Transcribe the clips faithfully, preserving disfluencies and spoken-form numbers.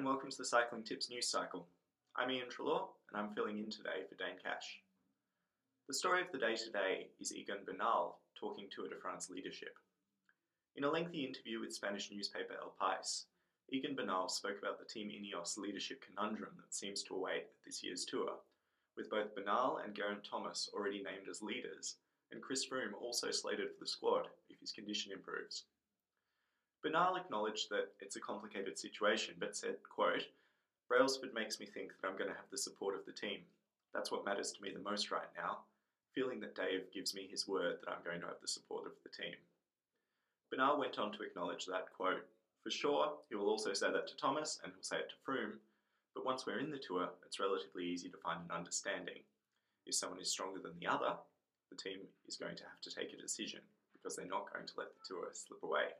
and welcome to the Cycling Tips News Cycle. I'm Ian Trelaw, and I'm filling in today for Dane Cash. The story of the day today is Egan Bernal talking Tour de France leadership. In a lengthy interview with Spanish newspaper El Pais, Egan Bernal spoke about the Team INEOS leadership conundrum that seems to await this year's tour, with both Bernal and Geraint Thomas already named as leaders, and Chris Froome also slated for the squad if his condition improves. Bernal acknowledged that it's a complicated situation, but said, quote, "Brailsford makes me think that I'm going to have the support of the team. That's what matters to me the most right now, feeling that Dave gives me his word that I'm going to have the support of the team." Bernal went on to acknowledge that, quote, "For sure, he will also say that to Thomas and he'll say it to Froome, but once we're in the tour, it's relatively easy to find an understanding. If someone is stronger than the other, the team is going to have to take a decision because they're not going to let the tour slip away."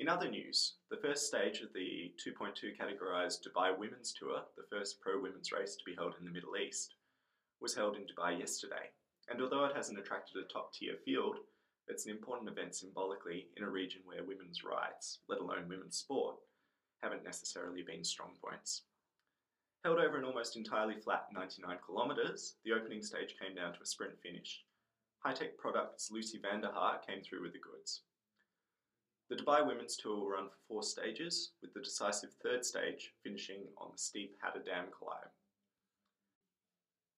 In other news, the first stage of the two point two categorised Dubai Women's Tour, the first pro-women's race to be held in the Middle East, was held in Dubai yesterday, and although it hasn't attracted a top-tier field, it's an important event symbolically in a region where women's rights, let alone women's sport, haven't necessarily been strong points. Held over an almost entirely flat ninety-nine kilometres, the opening stage came down to a sprint finish. High-Tech Products' Lucy Vanderhart came through with the goods. The Dubai Women's Tour will run for four stages, with the decisive third stage finishing on the steep Hatta Dam climb.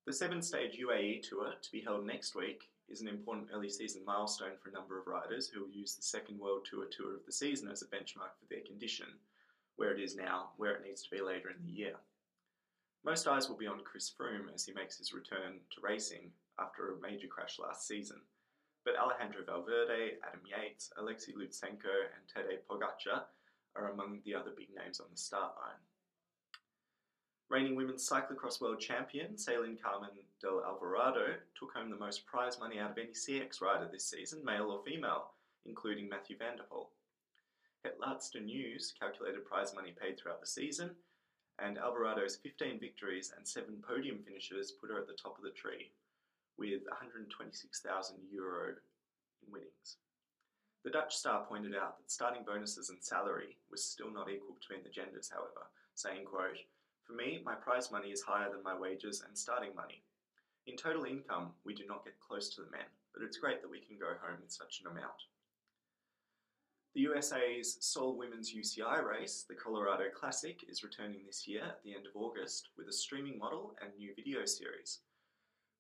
The seven-stage U A E Tour, to be held next week, is an important early-season milestone for a number of riders who will use the second World Tour Tour of the season as a benchmark for their condition, where it is now, where it needs to be later in the year. Most eyes will be on Chris Froome as he makes his return to racing after a major crash last season, but Alejandro Valverde, Adam Yates, Alexey Lutsenko and Tadej Pogacar are among the other big names on the start line. Reigning women's cyclocross world champion Céline Carmen del Alvarado took home the most prize money out of any C X rider this season, male or female, including Mathieu van der Poel. Het Laatste News calculated prize money paid throughout the season, and Alvarado's fifteen victories and seven podium finishes put her at the top of the tree, with one hundred twenty-six thousand euro in winnings. The Dutch star pointed out that starting bonuses and salary was still not equal between the genders, however, saying, quote, "For me, my prize money is higher than my wages and starting money. In total income, we do not get close to the men, but it's great that we can go home with such an amount." The U S A's sole women's U C I race, the Colorado Classic, is returning this year at the end of August with a streaming model and new video series.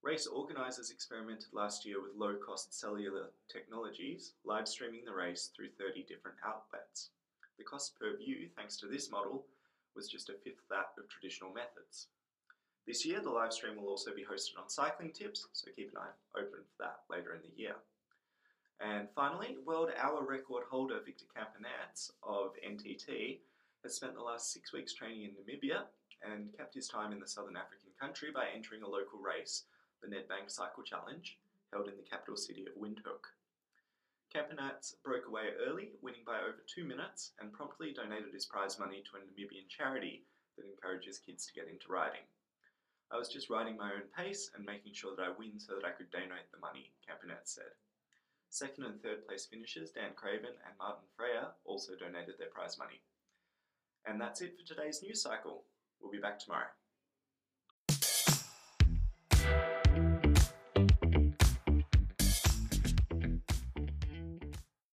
Race organisers experimented last year with low-cost cellular technologies, live streaming the race through thirty different outlets. The cost per view, thanks to this model, was just a fifth that of traditional methods. This year, the live stream will also be hosted on Cycling Tips, so keep an eye open for that later in the year. And finally, world hour record holder Victor Campenaerts of N T T has spent the last six weeks training in Namibia and kept his time in the southern African country by entering a local race, the Nedbank Cycle Challenge, held in the capital city of Windhoek. Campenaerts broke away early, winning by over two minutes, and promptly donated his prize money to a Namibian charity that encourages kids to get into riding. "I was just riding my own pace and making sure that I win so that I could donate the money," Campenaerts said. Second and third place finishers Dan Craven and Martin Freyer also donated their prize money. And that's it for today's news cycle. We'll be back tomorrow.